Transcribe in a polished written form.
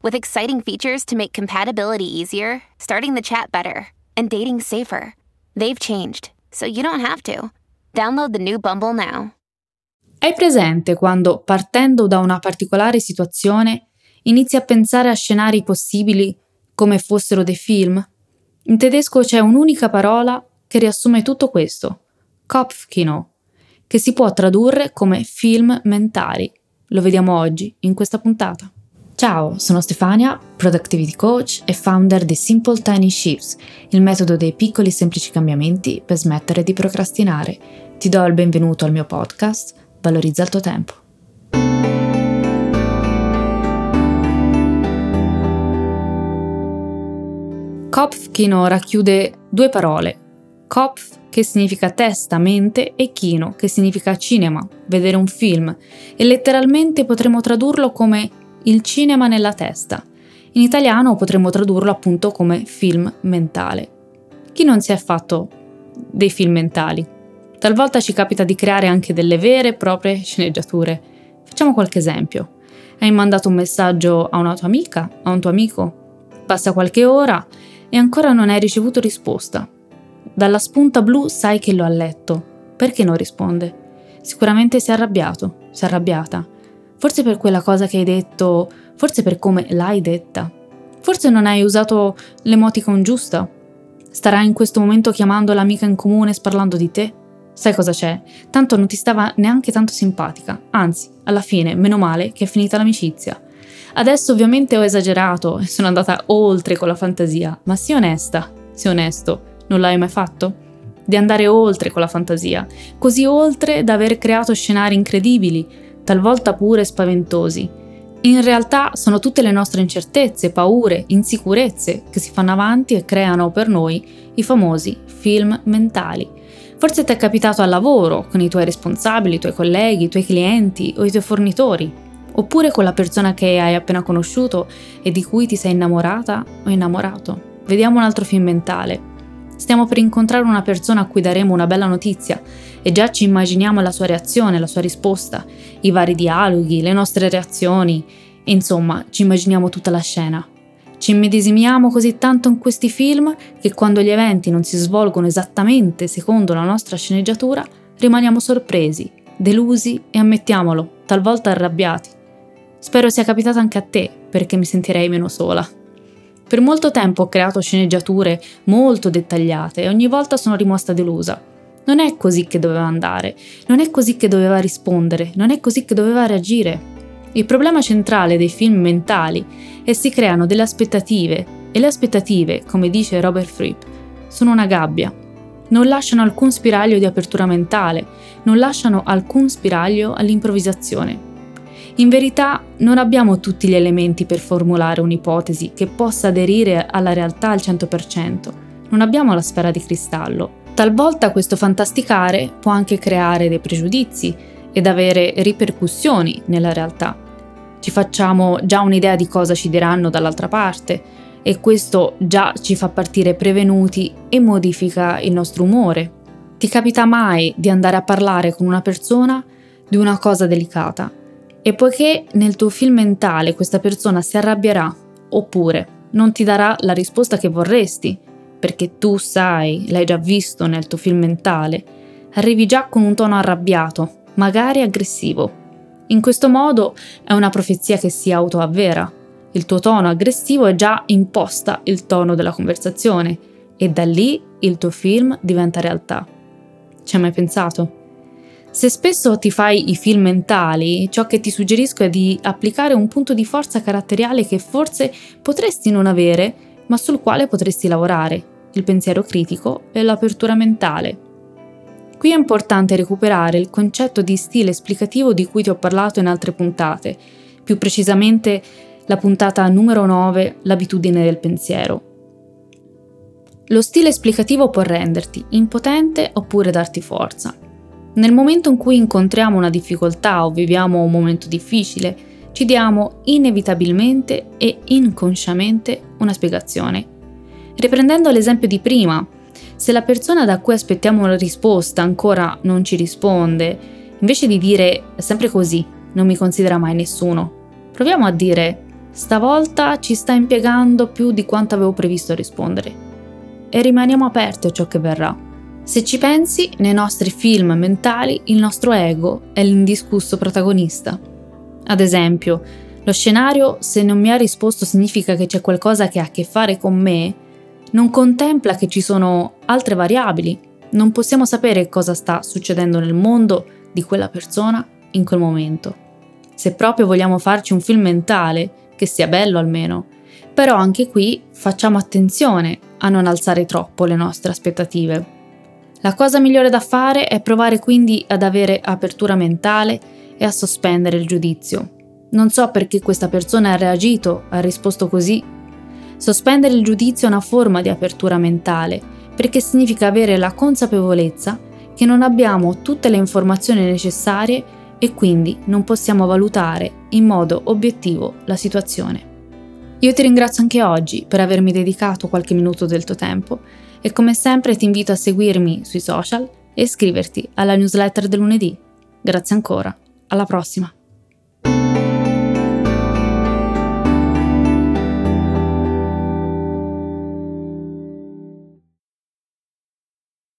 With exciting features to make compatibility easier, starting the chat better, and dating safer. They've changed, so you don't have to. Download the new Bumble now. Hai presente quando, partendo da una particolare situazione, inizi a pensare a scenari possibili come fossero dei film? In tedesco c'è un'unica parola che riassume tutto questo, Kopfkino, che si può tradurre come film mentali. Lo vediamo oggi, in questa puntata. Ciao, sono Stefania, Productivity Coach e founder di Simple Tiny Shifts, il metodo dei piccoli e semplici cambiamenti per smettere di procrastinare. Ti do il benvenuto al mio podcast, Valorizza il tuo tempo. Kopfkino racchiude due parole. Kopf, che significa testa, mente, e kino, che significa cinema, vedere un film, e letteralmente potremmo tradurlo come il cinema nella testa. In italiano potremmo tradurlo appunto come film mentale. Chi non si è fatto dei film mentali? Talvolta ci capita di creare anche delle vere e proprie sceneggiature. Facciamo qualche esempio. Hai mandato un messaggio a una tua amica, a un tuo amico. Passa qualche ora e ancora non hai ricevuto risposta. Dalla spunta blu sai che lo ha letto. Perché non risponde? Sicuramente si è arrabbiato, si è arrabbiata. Forse per quella cosa che hai detto, forse per come l'hai detta, forse non hai usato l'emoticon giusta. Starà in questo momento chiamando l'amica in comune e sparlando di te? Sai cosa c'è? Tanto non ti stava neanche tanto simpatica, anzi, alla fine, meno male che è finita l'amicizia. Adesso ovviamente ho esagerato e sono andata oltre con la fantasia, ma sii onesta, sii onesto, non l'hai mai fatto? Di andare oltre con la fantasia, così oltre da aver creato scenari incredibili, talvolta pure spaventosi. In realtà sono tutte le nostre incertezze, paure, insicurezze che si fanno avanti e creano per noi i famosi film mentali. Forse ti è capitato al lavoro, con i tuoi responsabili, i tuoi colleghi, i tuoi clienti o i tuoi fornitori, oppure con la persona che hai appena conosciuto e di cui ti sei innamorata o innamorato. Vediamo un altro film mentale. Stiamo per incontrare una persona a cui daremo una bella notizia e già ci immaginiamo la sua reazione, la sua risposta, i vari dialoghi, le nostre reazioni, e insomma ci immaginiamo tutta la scena. Ci immedesimiamo così tanto in questi film che quando gli eventi non si svolgono esattamente secondo la nostra sceneggiatura rimaniamo sorpresi, delusi e, ammettiamolo, talvolta arrabbiati. Spero sia capitato anche a te, perché mi sentirei meno sola. Per molto tempo ho creato sceneggiature molto dettagliate e ogni volta sono rimasta delusa. Non è così che doveva andare, non è così che doveva rispondere, non è così che doveva reagire. Il problema centrale dei film mentali è che si creano delle aspettative e le aspettative, come dice Robert Fripp, sono una gabbia. Non lasciano alcun spiraglio di apertura mentale, non lasciano alcun spiraglio all'improvvisazione. In verità non abbiamo tutti gli elementi per formulare un'ipotesi che possa aderire alla realtà al 100%. Non abbiamo la sfera di cristallo. Talvolta questo fantasticare può anche creare dei pregiudizi ed avere ripercussioni nella realtà. Ci facciamo già un'idea di cosa ci diranno dall'altra parte e questo già ci fa partire prevenuti e modifica il nostro umore. Ti capita mai di andare a parlare con una persona di una cosa delicata? E poiché nel tuo film mentale questa persona si arrabbierà, oppure non ti darà la risposta che vorresti, perché tu sai, l'hai già visto nel tuo film mentale, arrivi già con un tono arrabbiato, magari aggressivo. In questo modo è una profezia che si autoavvera. Il tuo tono aggressivo è già imposta il tono della conversazione e da lì il tuo film diventa realtà. Ci hai mai pensato? Se spesso ti fai i film mentali, ciò che ti suggerisco è di applicare un punto di forza caratteriale che forse potresti non avere, ma sul quale potresti lavorare, il pensiero critico e l'apertura mentale. Qui è importante recuperare il concetto di stile esplicativo di cui ti ho parlato in altre puntate, più precisamente la puntata numero 9, l'abitudine del pensiero. Lo stile esplicativo può renderti impotente oppure darti forza. Nel momento in cui incontriamo una difficoltà o viviamo un momento difficile, ci diamo inevitabilmente e inconsciamente una spiegazione. Riprendendo l'esempio di prima, se la persona da cui aspettiamo una risposta ancora non ci risponde, invece di dire sempre così, non mi considera mai nessuno, proviamo a dire stavolta ci sta impiegando più di quanto avevo previsto rispondere. E rimaniamo aperti a ciò che verrà. Se ci pensi, nei nostri film mentali il nostro ego è l'indiscusso protagonista. Ad esempio, lo scenario se non mi ha risposto significa che c'è qualcosa che ha a che fare con me, non contempla che ci sono altre variabili, non possiamo sapere cosa sta succedendo nel mondo di quella persona in quel momento. Se proprio vogliamo farci un film mentale, che sia bello almeno, però anche qui facciamo attenzione a non alzare troppo le nostre aspettative. La cosa migliore da fare è provare quindi ad avere apertura mentale e a sospendere il giudizio. Non so perché questa persona ha reagito, ha risposto così. Sospendere il giudizio è una forma di apertura mentale, perché significa avere la consapevolezza che non abbiamo tutte le informazioni necessarie e quindi non possiamo valutare in modo obiettivo la situazione. Io ti ringrazio anche oggi per avermi dedicato qualche minuto del tuo tempo e come sempre ti invito a seguirmi sui social e iscriverti alla newsletter del lunedì. Grazie ancora, alla prossima!